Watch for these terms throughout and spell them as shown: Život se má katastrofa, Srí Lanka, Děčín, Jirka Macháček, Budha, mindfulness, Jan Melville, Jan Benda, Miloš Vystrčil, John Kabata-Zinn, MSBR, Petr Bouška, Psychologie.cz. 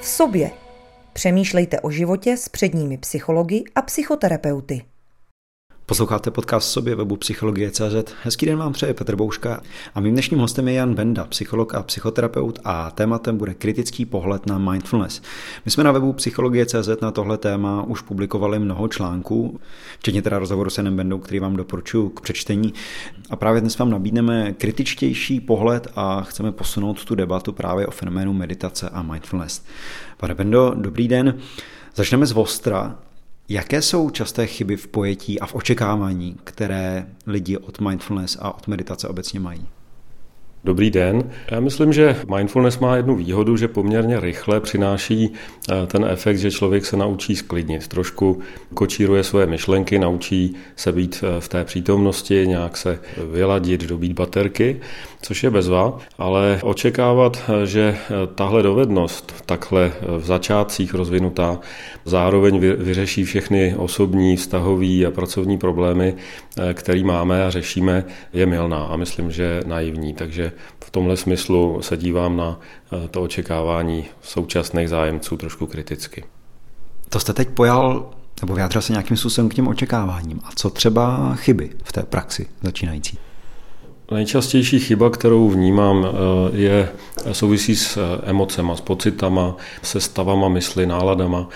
v sobě. Přemýšlejte o životě s předními psychology a psychoterapeuty. Posloucháte podcast v sobě webu Psychologie.cz. Hezký den vám přeje Petr Bouška a mým dnešním hostem je Jan Benda, psycholog a psychoterapeut a tématem bude kritický pohled na mindfulness. My jsme na webu Psychologie.cz na tohle téma už publikovali mnoho článků, včetně teda rozhovoru s Janem Bendou, který vám doporučuji k přečtení. A právě dnes vám nabídneme kritičtější pohled a chceme posunout tu debatu právě o fenoménu meditace a mindfulness. Pane Bendo, dobrý den. Začneme z ostra. Jaké jsou časté chyby v pojetí a v očekávání, které lidi od mindfulness a od meditace obecně mají? Dobrý den. Já myslím, že mindfulness má jednu výhodu, že poměrně rychle přináší ten efekt, že člověk se naučí sklidnit. Trošku kočíruje svoje myšlenky, naučí se být v té přítomnosti, nějak se vyladit, dobít baterky, což je bezva, ale očekávat, že tahle dovednost, takhle v začátcích rozvinutá, zároveň vyřeší všechny osobní, vztahové a pracovní problémy, které máme a řešíme, je mylná a myslím, že naivní. Takže v tomhle smyslu se dívám na to očekávání současných zájemců trošku kriticky. To jste teď pojal, nebo vyjádřil se nějakým způsobem k těm očekáváním. A co třeba chyby v té praxi začínající? Nejčastější chyba, kterou vnímám, je souvisí s emocema, s pocitama, se stavama mysli, náladama.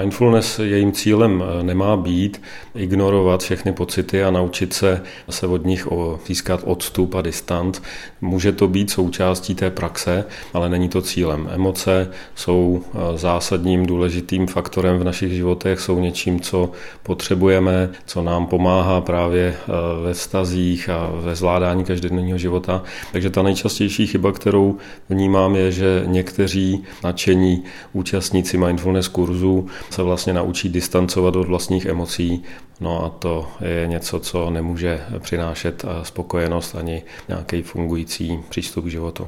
Mindfulness jejím cílem nemá být ignorovat všechny pocity a naučit se od nich získat odstup a distanc. Může to být součástí té praxe, ale není to cílem. Emoce jsou zásadním důležitým faktorem v našich životech, jsou něčím, co potřebujeme, co nám pomáhá právě ve vztazích a ve zvládání každodenního života. Takže ta nejčastější chyba, kterou vnímám, je, že někteří nadšení účastníci mindfulness kurzů se vlastně naučí distancovat od vlastních emocí. No a to je něco, co nemůže přinášet spokojenost ani nějaký fungující přístup k životu.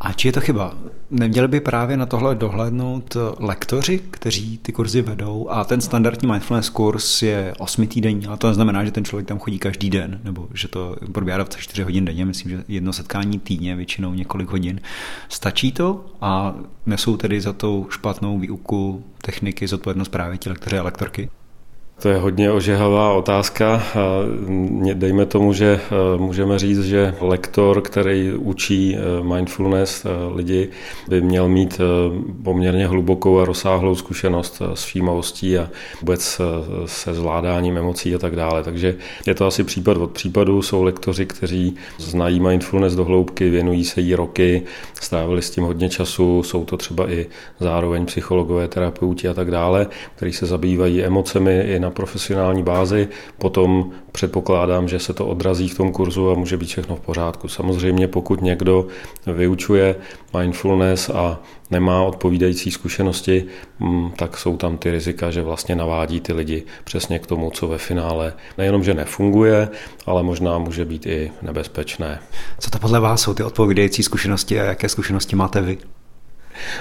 A či je to chyba? Neměli by právě na tohle dohlédnout lektoři, kteří ty kurzy vedou, a ten standardní mindfulness kurz je 8týdenní, ale to neznamená, že ten člověk tam chodí každý den, nebo že to probíhá 4 hodin denně, myslím, že jedno setkání týdně, většinou několik hodin. Stačí to a nesou tedy za tou špatnou výuku techniky zodpovědnost právě ti lektoři a lektorky? To je hodně ožehavá otázka. Dejme tomu, že můžeme říct, že lektor, který učí mindfulness lidi, by měl mít poměrně hlubokou a rozsáhlou zkušenost s všímavostí a vůbec se zvládáním emocí a tak dále. Takže je to asi případ od případu. Jsou lektoři, kteří znají mindfulness do hloubky, věnují se jí roky, strávili s tím hodně času, jsou to třeba i zároveň psychologové, terapeuti a tak dále, kteří se zabývají emocemi i na profesionální bázi, potom předpokládám, že se to odrazí v tom kurzu a může být všechno v pořádku. Samozřejmě pokud někdo vyučuje mindfulness a nemá odpovídající zkušenosti, tak jsou tam ty rizika, že vlastně navádí ty lidi přesně k tomu, co ve finále nejenom, že nefunguje, ale možná může být i nebezpečné. Co to podle vás jsou ty odpovídající zkušenosti a jaké zkušenosti máte vy?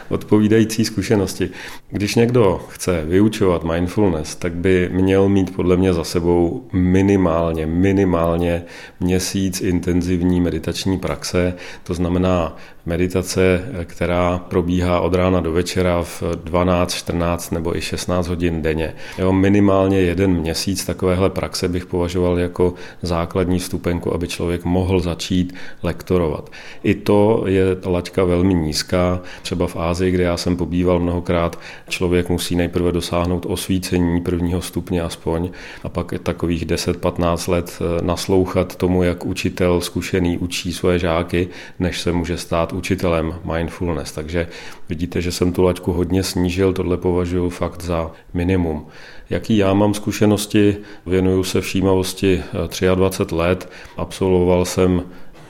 Odpovídající zkušenosti. Když někdo chce vyučovat mindfulness, tak by měl mít podle mě za sebou minimálně měsíc intenzivní meditační praxe, to znamená meditace, která probíhá od rána do večera v 12, 14 nebo i 16 hodin denně. Jo, minimálně 1 měsíc takovéhle praxe bych považoval jako základní vstupenku, aby člověk mohl začít lektorovat. I to je laťka velmi nízká. Třeba v Asii, kde já jsem pobýval mnohokrát, člověk musí nejprve dosáhnout osvícení 1. stupně aspoň a pak takových 10-15 let naslouchat tomu, jak učitel zkušený učí svoje žáky, než se může stát učitelem mindfulness. Takže vidíte, že jsem tu laťku hodně snížil, tohle považuji fakt za minimum. Jaký já mám zkušenosti, věnuju se všímavosti 23 let, absolvoval jsem,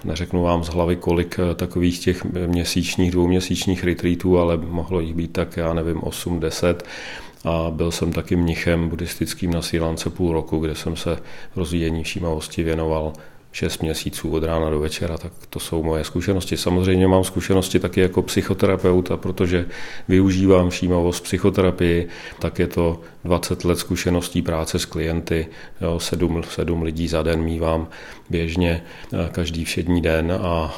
neřeknu vám z hlavy, kolik takových těch měsíčních, 2měsíčních retreatů, ale mohlo jich být tak, já nevím, 8, 10. A byl jsem taky mnichem buddhistickým na Srí Lance půl roku, kde jsem se rozvíjení všímavosti věnoval 6 měsíců od rána do večera, tak to jsou moje zkušenosti. Samozřejmě mám zkušenosti taky jako psychoterapeuta, protože využívám všímavost v psychoterapii, tak je to 20 let zkušeností práce s klienty, 7 lidí za den mívám běžně každý všední den a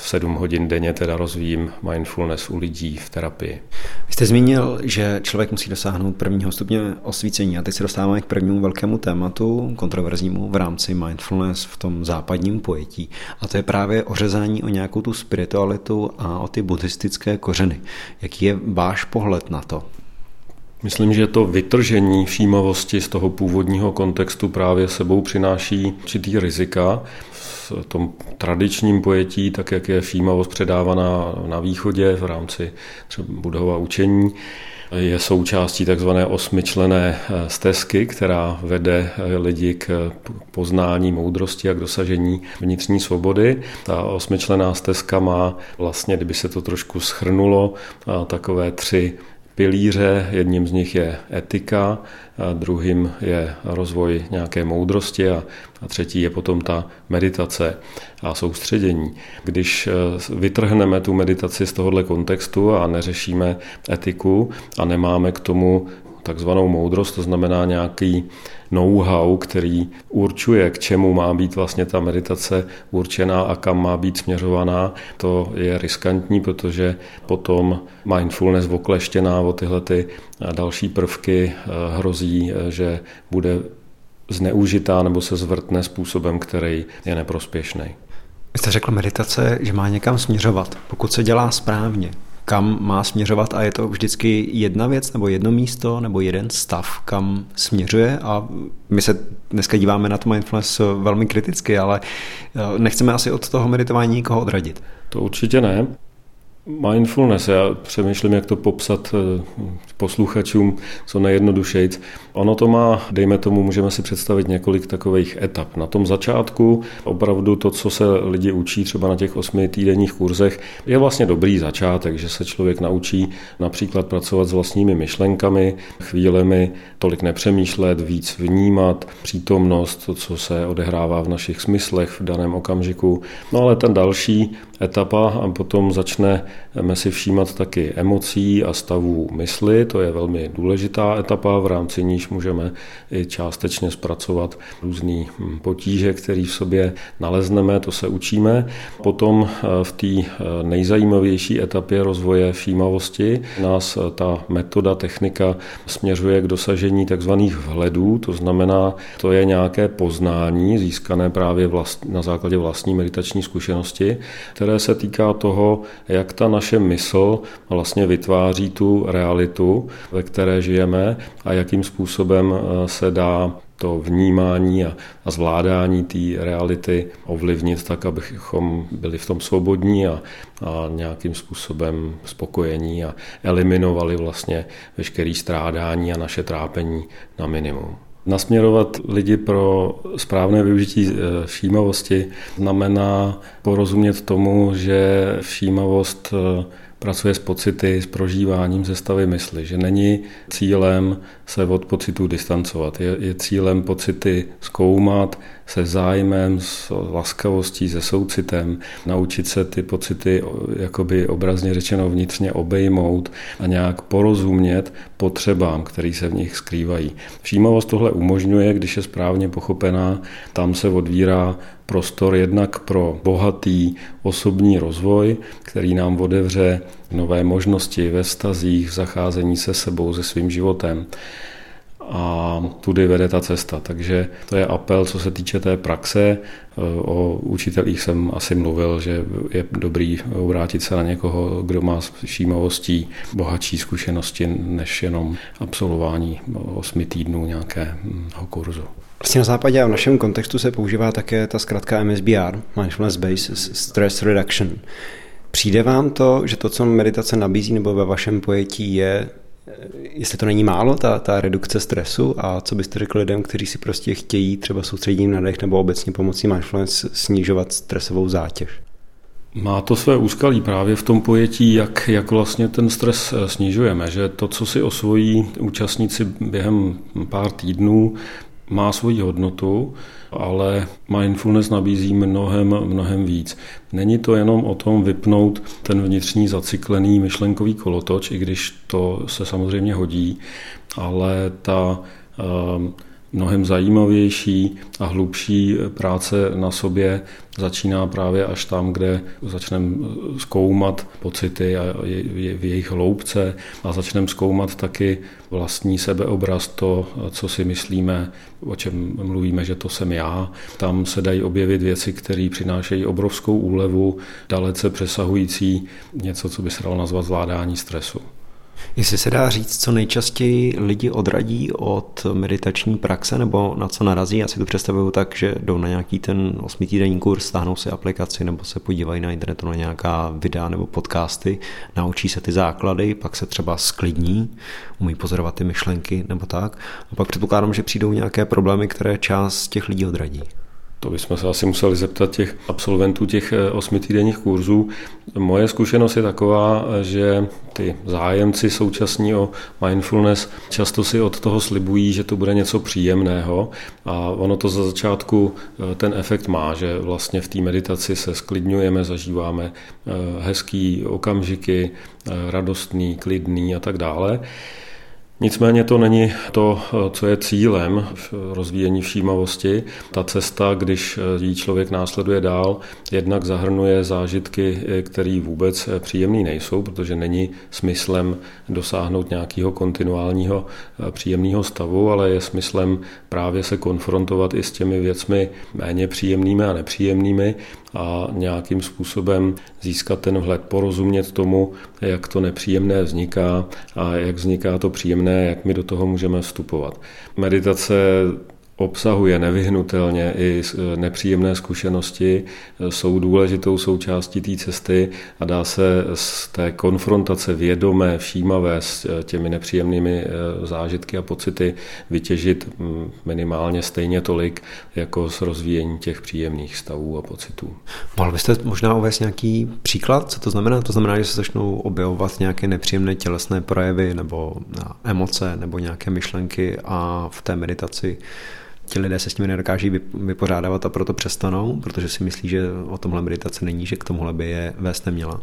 7 hodin denně teda rozvíjím mindfulness u lidí v terapii. Vy jste zmínil, že člověk musí dosáhnout prvního stupně osvícení a teď se dostáváme k prvnímu velkému tématu, kontroverznímu v rámci mindfulness v tom západním pojetí a to je právě ořezání o nějakou tu spiritualitu a o ty buddhistické kořeny. Jaký je váš pohled na to? Myslím, že to vytržení všímavosti z toho původního kontextu právě sebou přináší určitý rizika. V tom tradičním pojetí, tak jak je všímavost předávaná na východě v rámci třeba Budhova učení, je součástí takzvané 8členné stezky, která vede lidi k poznání moudrosti a k dosažení vnitřní svobody. Ta 8členná stezka má vlastně, kdyby se to trošku shrnulo, takové 3 pilíře, jedním z nich je etika, druhým je rozvoj nějaké moudrosti a třetí je potom ta meditace a soustředění. Když vytrhneme tu meditaci z tohohle kontextu a neřešíme etiku a nemáme k tomu takzvanou moudrost, to znamená nějaký know-how, který určuje, k čemu má být vlastně ta meditace určená a kam má být směřovaná, to je riskantní, protože potom mindfulness okleštěná o tyhle ty další prvky hrozí, že bude zneužitá nebo se zvrtne způsobem, který je neprospěšný. Vy jste řekl meditace, že má někam směřovat, pokud se dělá správně. Kam má směřovat a je to vždycky jedna věc nebo jedno místo nebo jeden stav, kam směřuje a my se dneska díváme na to mindfulness velmi kriticky, ale nechceme asi od toho meditování nikoho odradit. To určitě ne. Mindfulness, já přemýšlím, jak to popsat posluchačům co nejjednodušejc. Ono to má, dejme tomu, můžeme si představit několik takových etap. Na tom začátku opravdu to, co se lidi učí třeba na těch 8 týdenních kurzech, je vlastně dobrý začátek, že se člověk naučí například pracovat s vlastními myšlenkami, chvílemi, tolik nepřemýšlet, víc vnímat, přítomnost, to, co se odehrává v našich smyslech v daném okamžiku. No ale ten další etapa a potom začneme si všímat taky emocí a stavů mysli, to je velmi důležitá etapa, v rámci níž můžeme i částečně zpracovat různé potíže, které v sobě nalezneme, to se učíme. Potom v té nejzajímavější etapě rozvoje všímavosti nás ta metoda, technika směřuje k dosažení takzvaných vhledů, to znamená, to je nějaké poznání získané právě na základě vlastní meditační zkušenosti, které se týká toho, jak ta naše mysl vlastně vytváří tu realitu, ve které žijeme a jakým způsobem se dá to vnímání a zvládání té reality ovlivnit tak, abychom byli v tom svobodní a nějakým způsobem spokojení a eliminovali vlastně veškeré strádání a naše trápení na minimum. Nasměrovat lidi pro správné využití všímavosti znamená porozumět tomu, že všímavost pracuje s pocity, s prožíváním, se stavy mysli, že není cílem se od pocitů distancovat, je cílem pocity zkoumat se zájmem, s laskavostí, se soucitem, naučit se ty pocity, jakoby obrazně řečeno, vnitřně obejmout a nějak porozumět potřebám, které se v nich skrývají. Všímavost tohle umožňuje, když je správně pochopená, tam se otvírá prostor jednak pro bohatý osobní rozvoj, který nám otevře nové možnosti ve vztazích, v zacházení se sebou, se svým životem. A tudy vede ta cesta. Takže to je apel, co se týče té praxe. O učitelích jsem asi mluvil, že je dobrý obrátit se na někoho, kdo má s všímavostí bohatší zkušenosti, než jenom absolvování 8 týdnů nějakého kurzu. Vlastně na západě a v našem kontextu se používá také ta zkratka MSBR, Mindfulness Based Stress Reduction. Přijde vám to, že to, co meditace nabízí nebo ve vašem pojetí je, jestli to není málo, ta redukce stresu a co byste řekl lidem, kteří si prostě chtějí třeba soustředěním na dech nebo obecně pomocí mindfulness snižovat stresovou zátěž? Má to své úskalí právě v tom pojetí, jak vlastně ten stres snižujeme, že to, co si osvojí účastníci během pár týdnů, má svoji hodnotu, ale mindfulness nabízí mnohem víc. Není to jenom o tom vypnout ten vnitřní zacyklený myšlenkový kolotoč, i když to se samozřejmě hodí, ale ta mnohem zajímavější a hlubší práce na sobě začíná právě až tam, kde začneme zkoumat pocity a v jejich hloubce a začneme zkoumat taky vlastní sebeobraz, to, co si myslíme, o čem mluvíme, že to jsem já. Tam se dají objevit věci, které přinášejí obrovskou úlevu, dalece přesahující něco, co by se dalo nazvat zvládání stresu. Jestli se dá říct, co nejčastěji lidi odradí od meditační praxe nebo na co narazí? Já si to představuju tak, že jdou na nějaký ten 8týdenní kurz, stáhnou si aplikaci nebo se podívají na internetu na nějaká videa nebo podcasty, naučí se ty základy, pak se třeba sklidní, umí pozorovat ty myšlenky nebo tak. A pak předpokládám, že přijdou nějaké problémy, které část těch lidí odradí. To bychom se asi museli zeptat těch absolventů těch 8týdenních kurzů. Moje zkušenost je taková, že ty zájemci současní o mindfulness často si od toho slibují, že to bude něco příjemného a ono to za začátku ten efekt má, že vlastně v té meditaci se sklidňujeme, zažíváme hezký okamžiky, radostný, klidný a tak dále. Nicméně to není to, co je cílem v rozvíjení všímavosti. Ta cesta, když ji člověk následuje dál, jednak zahrnuje zážitky, které vůbec příjemné nejsou, protože není smyslem dosáhnout nějakého kontinuálního příjemného stavu, ale je smyslem právě se konfrontovat i s těmi věcmi méně příjemnými a nepříjemnými a nějakým způsobem získat ten vhled, porozumět tomu, jak to nepříjemné vzniká a jak vzniká to příjemné, jak my do toho můžeme vstupovat. Meditace obsahuje nevyhnutelně i nepříjemné zkušenosti, jsou důležitou součástí té cesty a dá se z té konfrontace vědomé, všímavé s těmi nepříjemnými zážitky a pocity vytěžit minimálně stejně tolik, jako z rozvíjení těch příjemných stavů a pocitů. Mohl byste možná uvést nějaký příklad, co to znamená? To znamená, že se začnou objevovat nějaké nepříjemné tělesné projevy nebo emoce nebo nějaké myšlenky a v té meditaci ti lidé se s nimi nedokáží vypořádávat a proto přestanou, protože si myslí, že o tomhle meditace není, že k tomuhle by je vést neměla.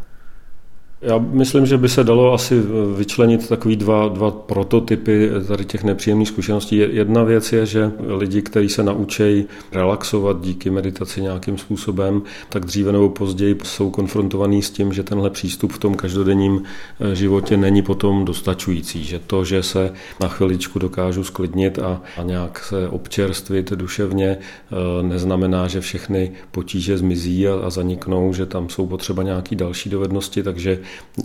Já myslím, že by se dalo asi vyčlenit takový dva prototypy tady těch nepříjemných zkušeností. Jedna věc je, že lidi, kteří se naučí relaxovat díky meditaci nějakým způsobem, tak dříve nebo později jsou konfrontovaní s tím, že tenhle přístup v tom každodenním životě není potom dostačující. Že to, že se na chviličku dokážu sklidnit a nějak se občerstvit duševně, neznamená, že všechny potíže zmizí a zaniknou, že tam jsou potřeba nějaké další dovednosti, takže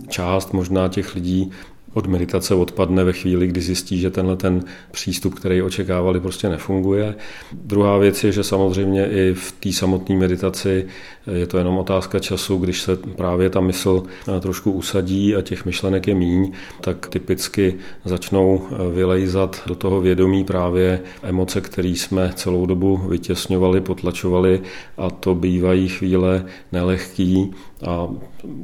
část možná těch lidí od meditace odpadne ve chvíli, kdy zjistí, že tenhle ten přístup, který očekávali, prostě nefunguje. Druhá věc je, že samozřejmě i v té samotné meditaci je to jenom otázka času, když se právě ta mysl trošku usadí a těch myšlenek je míň, tak typicky začnou vylejzat do toho vědomí právě emoce, které jsme celou dobu vytěsňovali, potlačovali a to bývají chvíle nelehký a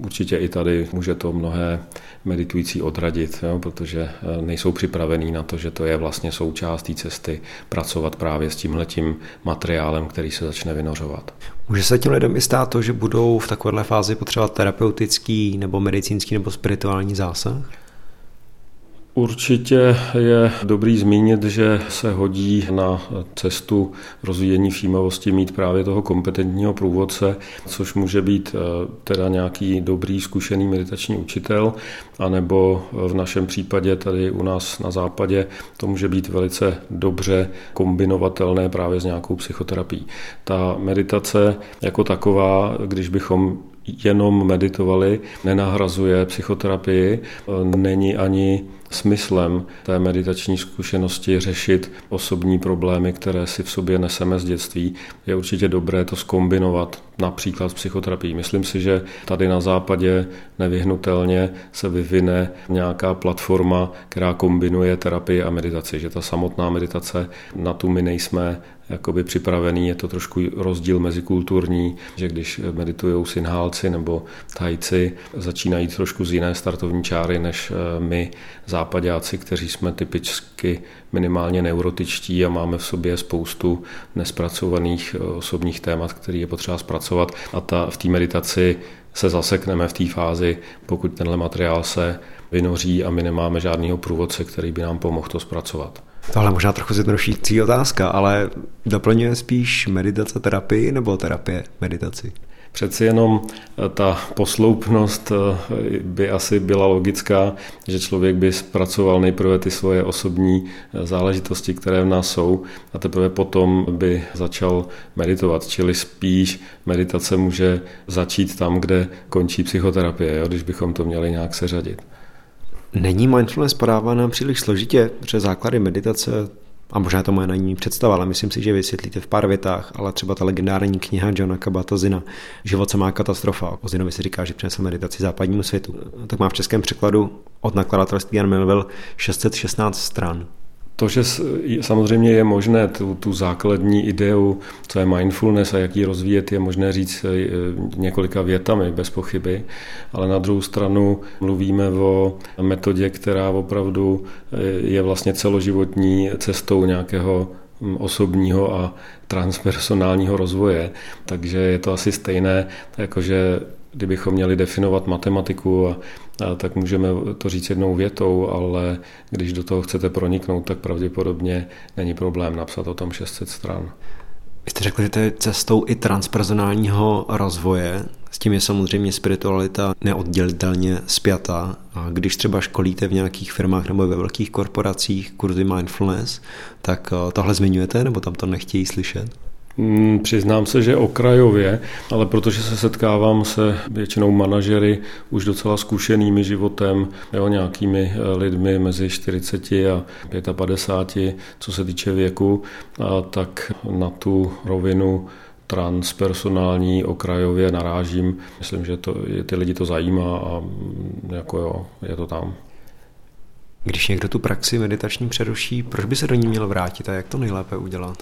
určitě i tady může to mnohé meditující odradit, jo, protože nejsou připravení na to, že to je vlastně součástí cesty pracovat právě s tímhletím materiálem, který se začne vynořovat. Může se těm lidem i stát to, že budou v takovéhle fázi potřebovat terapeutický nebo medicínský nebo spirituální zásah? Určitě je dobrý zmínit, že se hodí na cestu rozvíjení všímavosti mít právě toho kompetentního průvodce, což může být teda nějaký dobrý, zkušený meditační učitel, anebo v našem případě tady u nás na západě to může být velice dobře kombinovatelné právě s nějakou psychoterapií. Ta meditace jako taková, když bychom jenom meditovali, nenahrazuje psychoterapii, není ani smyslem té meditační zkušenosti řešit osobní problémy, které si v sobě neseme z dětství. Je určitě dobré to zkombinovat například s psychoterapií. Myslím si, že tady na západě nevyhnutelně se vyvine nějaká platforma, která kombinuje terapii a meditaci, že ta samotná meditace, na tu my nejsme jakoby připravený, je to trošku rozdíl mezikulturní, že když meditujou Sinhálci nebo Thajci, začínají trošku z jiné startovní čáry než my západáci, kteří jsme typicky minimálně neurotičtí a máme v sobě spoustu nespracovaných osobních témat, které je potřeba zpracovat, a v té meditaci se zasekneme v té fázi, pokud tenhle materiál se vynoří a my nemáme žádného průvodce, který by nám pomohl to zpracovat. Tohle možná trochu zjednodušující otázka, ale doplňuje spíš meditace terapii nebo terapie meditaci? Přeci jenom ta posloupnost by asi byla logická, že člověk by zpracoval nejprve ty svoje osobní záležitosti, které v nás jsou, a teprve potom by začal meditovat. Čili spíš meditace může začít tam, kde končí psychoterapie, když bychom to měli nějak seřadit. Není mindfulness podávána příliš složitě, protože základy meditace, a možná to moje naivní představa, ale myslím si, že vysvětlíte v pár větách, ale třeba ta legendární kniha Johna Kabata-Zinna Život se má katastrofa. O Zinnovi se říká, že přinesl meditaci západnímu světu. Tak má v českém překladu od nakladatelství Jan Melville 616 stran. To, že samozřejmě je možné tu základní ideu, co je mindfulness a jak ji rozvíjet, je možné říct několika větami, bez pochyby, ale na druhou stranu mluvíme o metodě, která opravdu je vlastně celoživotní cestou nějakého osobního a transpersonálního rozvoje, takže je to asi stejné, jakože kdybychom měli definovat matematiku, tak můžeme to říct jednou větou, ale když do toho chcete proniknout, tak pravděpodobně není problém napsat o tom 600 stran. Vy jste řekl, že to je cestou i transpersonálního rozvoje, s tím je samozřejmě spiritualita neoddělitelně spjatá. A když třeba školíte v nějakých firmách nebo ve velkých korporacích kurzy mindfulness, tak tohle zmiňujete, nebo tam to nechtějí slyšet? Přiznám se, že okrajově, ale protože se setkávám se většinou manažery už docela zkušenými životem, nějakými lidmi mezi 40 a 55, co se týče věku, a tak na tu rovinu transpersonální okrajově narážím. Myslím, že ty lidi to zajímá a jako jo, je to tam. Když někdo tu praxi meditační přeruší, proč by se do ní měl vrátit a jak to nejlépe udělat?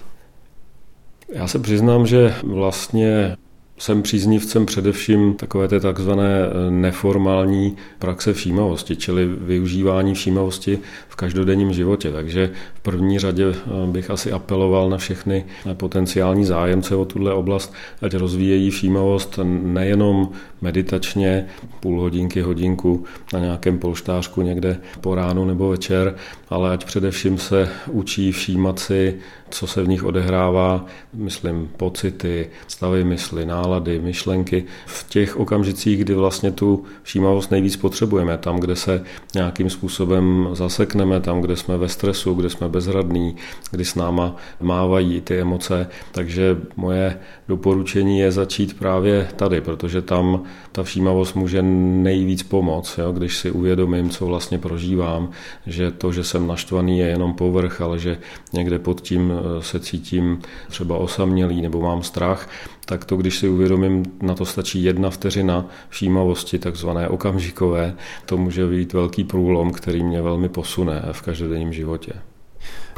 Já se přiznám, že vlastně jsem příznivcem především takové té takzvané neformální praxe všímavosti, čili využívání všímavosti v každodenním životě. Takže v první řadě bych asi apeloval na všechny potenciální zájemce o tuhle oblast, ať rozvíjejí všímavost nejenom meditačně, půl hodinky, hodinku na nějakém polštářku někde po ránu nebo večer, ale ať především se učí všímat si, co se v nich odehrává, myslím, pocity, stavy mysli, nálady, myšlenky. V těch okamžicích, kdy vlastně tu všímavost nejvíc potřebujeme, tam, kde se nějakým způsobem zasekneme, tam, kde jsme ve stresu, kde jsme bezradní, kdy s náma mávají ty emoce. Takže moje doporučení je začít právě tady, protože tam ta všímavost může nejvíc pomoct, když si uvědomím, co vlastně prožívám, že to, že jsem naštvaný, je jenom povrch, ale že někde pod tím se cítím třeba osamělý nebo mám strach, tak to, když si uvědomím, na to stačí 1 vteřina všímavosti, takzvané okamžikové, to může být velký průlom, který mě velmi posune v každodenním životě.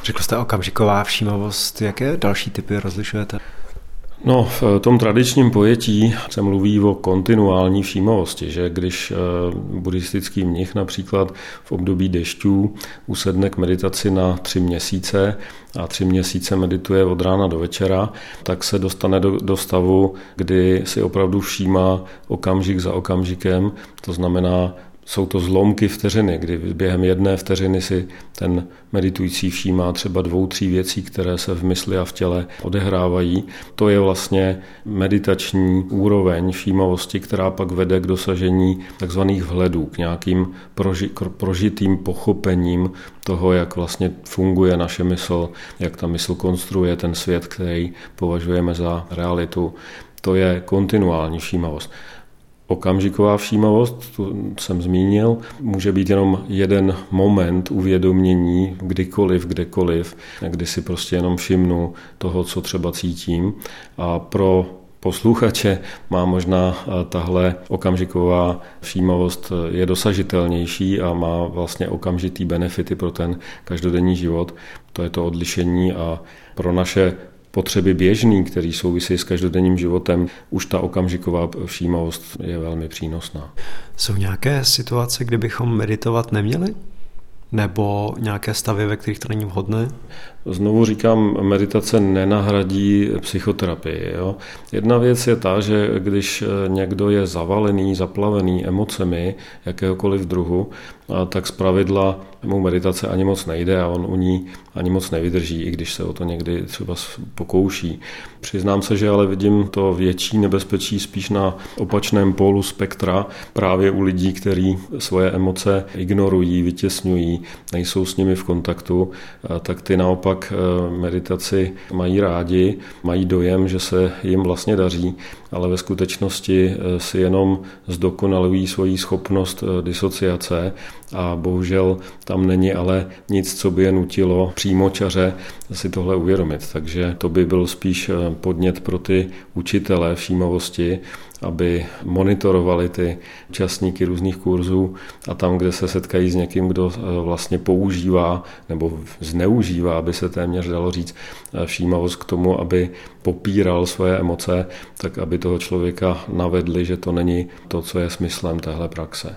Řekl jste okamžiková všímavost, jaké další typy rozlišujete? No, v tom tradičním pojetí se mluví o kontinuální všímavosti, že když buddhistický mnich například v období dešťů usedne k meditaci na 3 měsíce a 3 měsíce medituje od rána do večera, tak se dostane do stavu, kdy si opravdu všímá okamžik za okamžikem, to znamená, jsou to zlomky vteřiny, kdy během 1 vteřiny si ten meditující všímá třeba 2-3 věcí, které se v mysli a v těle odehrávají. To je vlastně meditační úroveň všímavosti, která pak vede k dosažení takzvaných vhledů, k nějakým prožitým pochopením toho, jak vlastně funguje naše mysl, jak ta mysl konstruuje ten svět, který považujeme za realitu. To je kontinuální všímavost. Okamžiková všímavost, tu jsem zmínil, může být jenom jeden moment uvědomění kdykoliv, kdekoliv, kdy si prostě jenom všimnu toho, co třeba cítím. A pro posluchače má možná tahle okamžiková všímavost je dosažitelnější a má vlastně okamžitý benefity pro ten každodenní život. To je to odlišení a pro naše potřeby běžný, které souvisí s každodenním životem, už ta okamžiková všímavost je velmi přínosná. Jsou nějaké situace, kdy bychom meditovat neměli? Nebo nějaké stavy, ve kterých to není vhodné? Znovu říkám, meditace nenahradí psychoterapii. Jo? Jedna věc je ta, že když někdo je zavalený, zaplavený emocemi jakéhokoliv druhu, tak zpravidla mu meditace ani moc nejde a on u ní ani moc nevydrží, i když se o to někdy třeba pokouší. Přiznám se, že ale vidím to větší nebezpečí spíš na opačném pólu spektra, právě u lidí, kteří svoje emoce ignorují, vytěsňují, nejsou s nimi v kontaktu, tak ty naopak meditaci mají rádi, mají dojem, že se jim vlastně daří, ale ve skutečnosti si jenom zdokonalují svoji schopnost disociace a bohužel tam není ale nic, co by je nutilo přímočaře si tohle uvědomit. Takže to by byl spíš podnět pro ty učitele všímavosti, aby monitorovali ty účastníky různých kurzů a tam, kde se setkají s někým, kdo vlastně používá nebo zneužívá, aby se téměř dalo říct, všímavost k tomu, aby popíral svoje emoce, tak aby toho člověka navedli, že to není to, co je smyslem téhle praxe.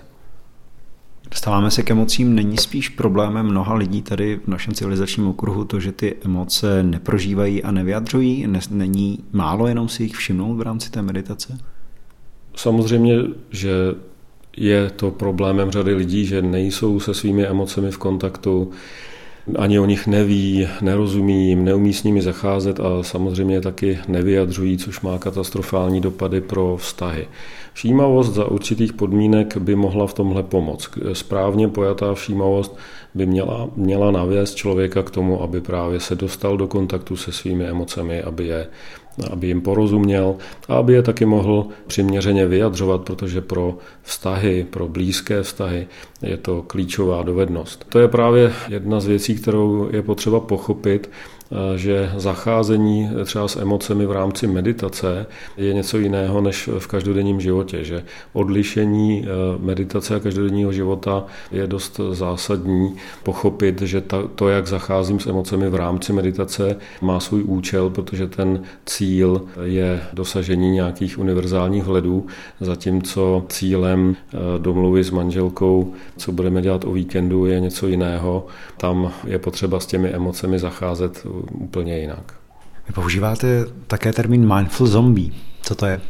Dostáváme se k emocím. Není spíš problémem mnoha lidí tady v našem civilizačním okruhu to, že ty emoce neprožívají a nevyjadřují? Není málo jenom si jich všimnout v rámci té meditace? Samozřejmě, že je to problémem řady lidí, že nejsou se svými emocemi v kontaktu, ani o nich neví, nerozumí jim, neumí s nimi zacházet a samozřejmě taky nevyjadřují, což má katastrofální dopady pro vztahy. Všímavost za určitých podmínek by mohla v tomhle pomoct. Správně pojatá všímavost by měla navést člověka k tomu, aby právě se dostal do kontaktu se svými emocemi, aby jim porozuměl a aby je taky mohl přiměřeně vyjadřovat, protože pro vztahy, pro blízké vztahy je to klíčová dovednost. To je právě jedna z věcí, kterou je potřeba pochopit, že zacházení třeba s emocemi v rámci meditace je něco jiného než v každodenním životě, že odlišení meditace a každodenního života je dost zásadní pochopit, že to, jak zacházím s emocemi v rámci meditace, má svůj účel, protože ten cíl je dosažení nějakých univerzálních hledů, zatímco cílem domluvy s manželkou, co budeme dělat o víkendu, je něco jiného. Tam je potřeba s těmi emocemi zacházet úplně jinak. Vy používáte také termín mindful zombie. Co to je?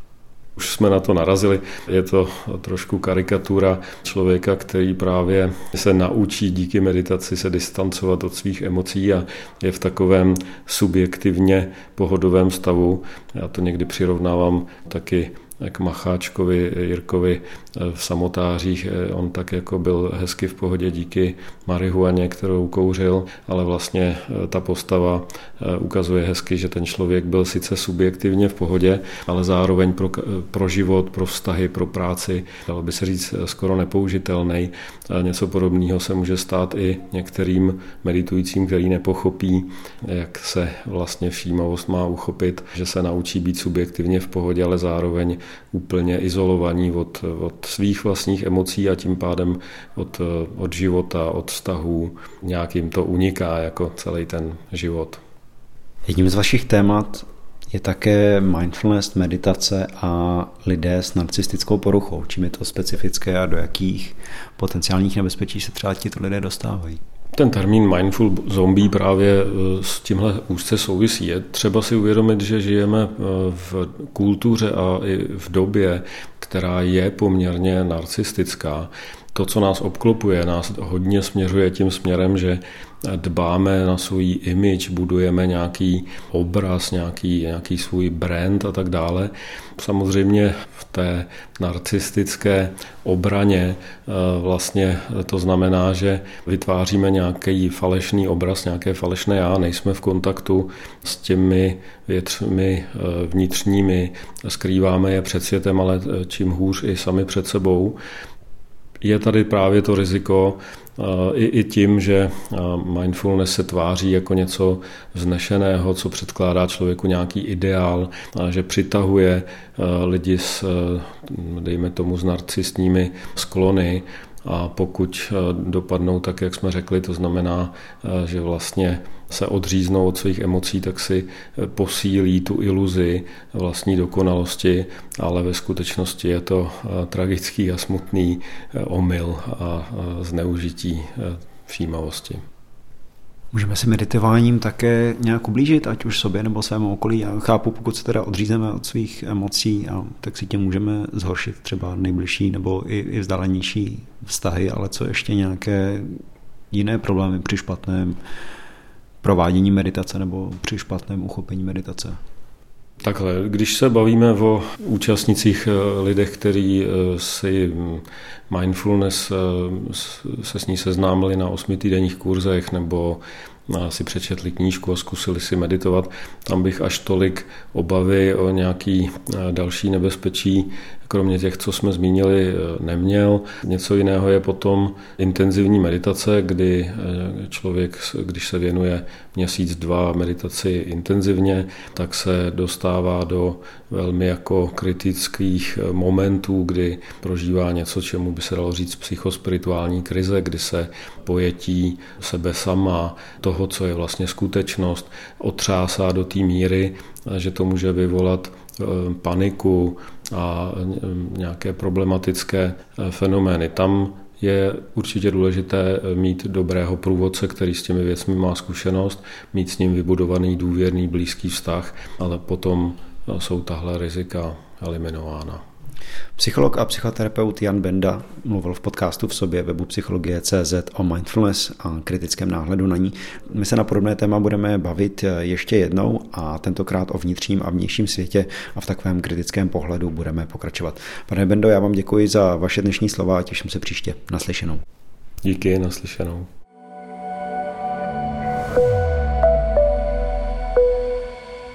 Už jsme na to narazili. Je to trošku karikatura člověka, který právě se naučí díky meditaci se distancovat od svých emocí a je v takovém subjektivně pohodovém stavu. Já to někdy přirovnávám taky k Macháčkovi Jirkovi v Samotářích. On tak jako byl hezky v pohodě díky marihuaně, kterou kouřil, ale vlastně ta postava ukazuje hezky, že ten člověk byl sice subjektivně v pohodě, ale zároveň pro život, pro vztahy, pro práci, dalo by se říct skoro nepoužitelný. Něco podobného se může stát i některým meditujícím, který nepochopí, jak se vlastně všímavost má uchopit, že se naučí být subjektivně v pohodě, ale zároveň úplně izolovaní od svých vlastních emocí a tím pádem od života, od vztahů. Nějak jim to uniká jako celý ten život. Jedním z vašich témat je také mindfulness, meditace a lidé s narcistickou poruchou. Čím je to specifické a do jakých potenciálních nebezpečí se třeba tito lidé dostávají? Ten termín mindful zombie právě s tímhle úzce souvisí. Je třeba si uvědomit, že žijeme v kultuře a i v době, která je poměrně narcistická. To, co nás obklopuje, nás hodně směřuje tím směrem, že dbáme na svůj image, budujeme nějaký obraz, nějaký svůj brand a tak dále. Samozřejmě v té narcistické obraně vlastně to znamená, že vytváříme nějaký falešný obraz, nějaké falešné já, nejsme v kontaktu s těmi větřmi vnitřními, skrýváme je před světem, ale čím hůř i sami před sebou. Je tady právě to riziko i tím, že mindfulness se tváří jako něco vznešeného, co předkládá člověku nějaký ideál, že přitahuje lidi dejme tomu, s narcistními sklony. A pokud dopadnou tak, jak jsme řekli, to znamená, že vlastně se odříznou od svých emocí, tak si posílí tu iluzi vlastní dokonalosti, ale ve skutečnosti je to tragický a smutný omyl a zneužití všímavosti. Můžeme si meditováním také nějak ublížit, ať už sobě nebo svému okolí. Já chápu, pokud se teda odřízneme od svých emocí, tak si tím můžeme zhoršit třeba nejbližší nebo i vzdálenější vztahy, ale co ještě nějaké jiné problémy při špatném provádění meditace nebo při špatném uchopení meditace? Takhle, když se bavíme o účastnicích, lidech, kteří si mindfulness se s ní seznámili na 8týdenních kurzech nebo si přečetli knížku a zkusili si meditovat, tam bych až tolik obavy o nějaký další nebezpečí, kromě těch, co jsme zmínili, neměl. Něco jiného je potom intenzivní meditace, kdy člověk, když se věnuje měsíc, dva meditaci intenzivně, tak se dostává do velmi jako kritických momentů, kdy prožívá něco, čemu by se dalo říct psychospirituální krize, kdy se pojetí sebe sama, toho, co je vlastně skutečnost, otřásá do té míry, že to může vyvolat paniku a nějaké problematické fenomény. Tam je určitě důležité mít dobrého průvodce, který s těmi věcmi má zkušenost, mít s ním vybudovaný, důvěrný, blízký vztah, ale potom jsou tahle rizika eliminována. Psycholog a psychoterapeut Jan Benda mluvil v podcastu V sobě webu Psychologie.cz o mindfulness a kritickém náhledu na ní. My se na podobné téma budeme bavit ještě jednou a tentokrát o vnitřním a vnějším světě a v takovém kritickém pohledu budeme pokračovat. Pane Bendo, já vám děkuji za vaše dnešní slova a těším se příště. Naslyšenou. Díky, naslyšenou.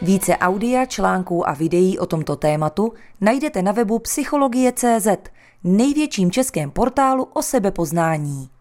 Více audia, článků a videí o tomto tématu najdete na webu Psychologie.cz, největším českém portálu o sebepoznání.